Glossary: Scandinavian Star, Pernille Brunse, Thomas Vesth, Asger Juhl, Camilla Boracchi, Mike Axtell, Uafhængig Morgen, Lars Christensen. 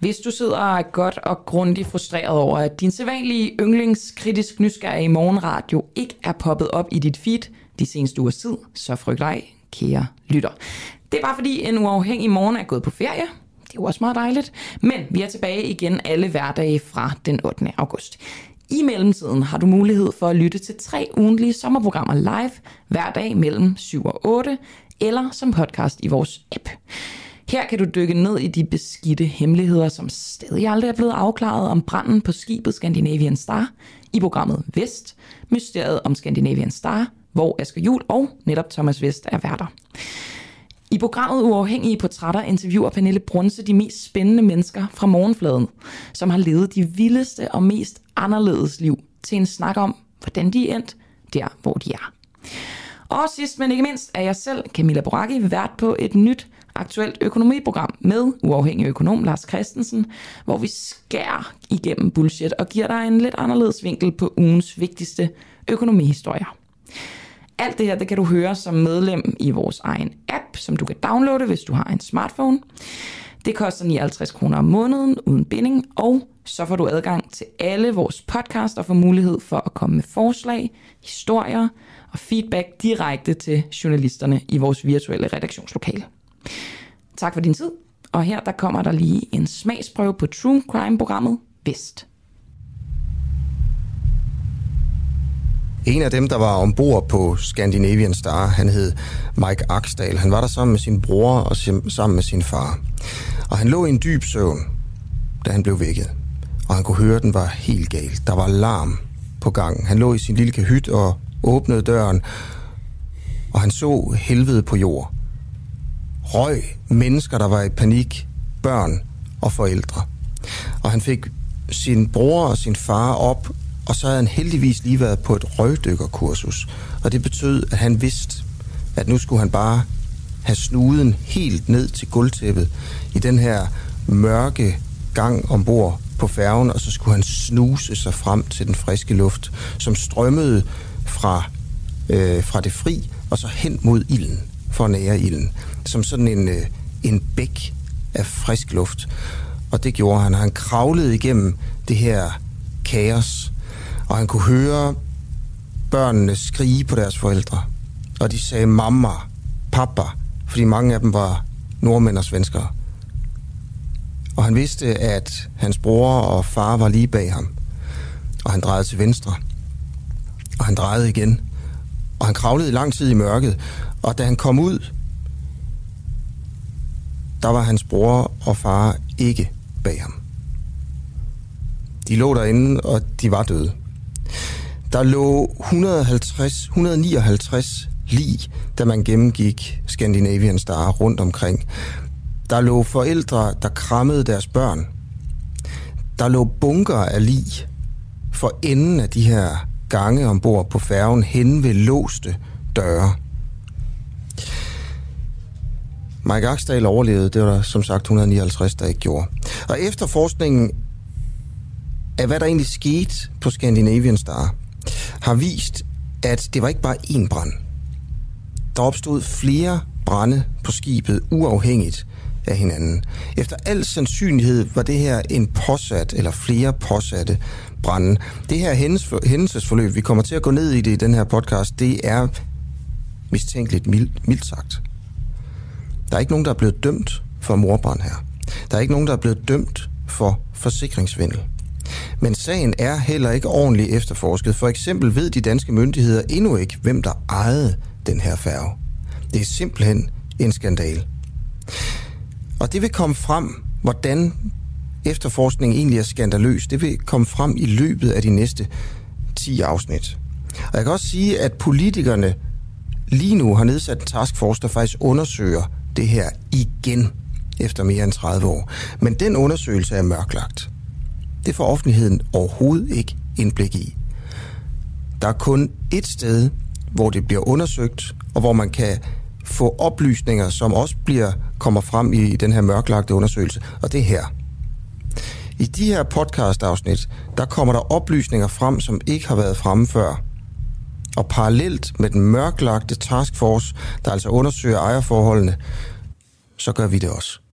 Hvis du sidder godt og grundigt frustreret over, at din sædvanlige yndlingskritisk nysgerrige morgenradio ikke er poppet op i dit feed de seneste uger tid, så frygt dig, kære lytter. Det er bare fordi en uafhængig morgen er gået på ferie. Det er jo også meget dejligt. Men vi er tilbage igen alle hverdage fra den 8. august. I mellemtiden har du mulighed for at lytte til 3 ugentlige sommerprogrammer live hver dag mellem 7 og 8, eller som podcast i vores app. Her kan du dykke ned i de beskidte hemmeligheder, som stadig aldrig er blevet afklaret om branden på skibet Scandinavian Star, i programmet Vesth: Mysteriet om Scandinavian Star, hvor Asger Juhl og netop Thomas Vesth er værter. I programmet Uafhængige Portrætter interviewer Pernille Brunse de mest spændende mennesker fra morgenfladen, som har levet de vildeste og mest anderledes liv, til en snak om, hvordan de er endt der, hvor de er. Og sidst, men ikke mindst, er jeg selv, Camilla Boracchi, vært på et nyt aktuelt økonomiprogram med uafhængig økonom Lars Christensen, hvor vi skærer igennem bullshit og giver dig en lidt anderledes vinkel på ugens vigtigste økonomihistorier. Alt det her, det kan du høre som medlem i vores egen app, som du kan downloade, hvis du har en smartphone. Det koster 59 kroner om måneden uden binding, og så får du adgang til alle vores podcasts og får mulighed for at komme med forslag, historier og feedback direkte til journalisterne i vores virtuelle redaktionslokale. Tak for din tid, og her der kommer der lige en smagsprøve på True Crime-programmet Vesth. En af dem, der var ombord på Scandinavian Star, han hed Mike Axtell. Han var der sammen med sin bror og sammen med sin far. Og han lå i en dyb søvn, da han blev vækket. Og han kunne høre, at den var helt galt. Der var larm på gangen. Han lå i sin lille kahyt og åbnede døren. Og han så helvede på jord. Røg, mennesker, der var i panik, børn og forældre. Og han fik sin bror og sin far op, og så havde han heldigvis lige været på et røgdykkerkursus. Og det betød, at han vidste, at nu skulle han bare have snuden helt ned til gulvtæppet i den her mørke gang ombord på færgen, og så skulle han snuse sig frem til den friske luft, som strømmede fra det fri og så hen mod ilden, for at nære ilden, som sådan en bæk af frisk luft. Og det gjorde han. Han kravlede igennem det her kaos, og han kunne høre børnene skrige på deres forældre. Og de sagde mamma, pappa, fordi mange af dem var nordmænd og svenskere. Og han vidste, at hans bror og far var lige bag ham. Og han drejede til venstre. Og han drejede igen. Og han kravlede lang tid i mørket. Og da han kom ud, der var hans bror og far ikke bag ham. De lå derinde, og de var døde. Der lå 159 lig, da man gennemgik Scandinavian Star rundt omkring. Der lå forældre, der krammede deres børn. Der lå bunker af lig for enden af de her gange ombord på færgen, hen ved låste døre. Mike Axtell overlevede, det var der som sagt 159, der ikke gjorde. Og efterforskningen af, hvad der egentlig skete på Scandinavian Star, har vist, at det var ikke bare én brand. Der opstod flere brande på skibet, uafhængigt af hinanden. Efter al sandsynlighed var det her en påsat, eller flere påsatte brande. Det her hændelsesforløb, vi kommer til at gå ned i det i den her podcast, det er mistænkeligt mildt sagt. Der er ikke nogen, der er blevet dømt for mordbrand her. Der er ikke nogen, der er blevet dømt for forsikringssvindel. Men sagen er heller ikke ordentligt efterforsket. For eksempel ved de danske myndigheder endnu ikke, hvem der ejede den her færge. Det er simpelthen en skandal. Og det vil komme frem, hvordan efterforskningen egentlig er skandaløs. Det vil komme frem i løbet af de næste 10 afsnit. Og jeg kan også sige, at politikerne lige nu har nedsat en taskforce, der faktisk undersøger det her igen efter mere end 30 år. Men den undersøgelse er mørklagt. Det får offentligheden overhovedet ikke indblik i. Der er kun et sted, hvor det bliver undersøgt, og hvor man kan få oplysninger, som også kommer frem i den her mørklagte undersøgelse, og det her. I de her podcast-afsnit, der kommer der oplysninger frem, som ikke har været fremme før. Og parallelt med den mørklagte taskforce, der altså undersøger ejerforholdene, så gør vi det også.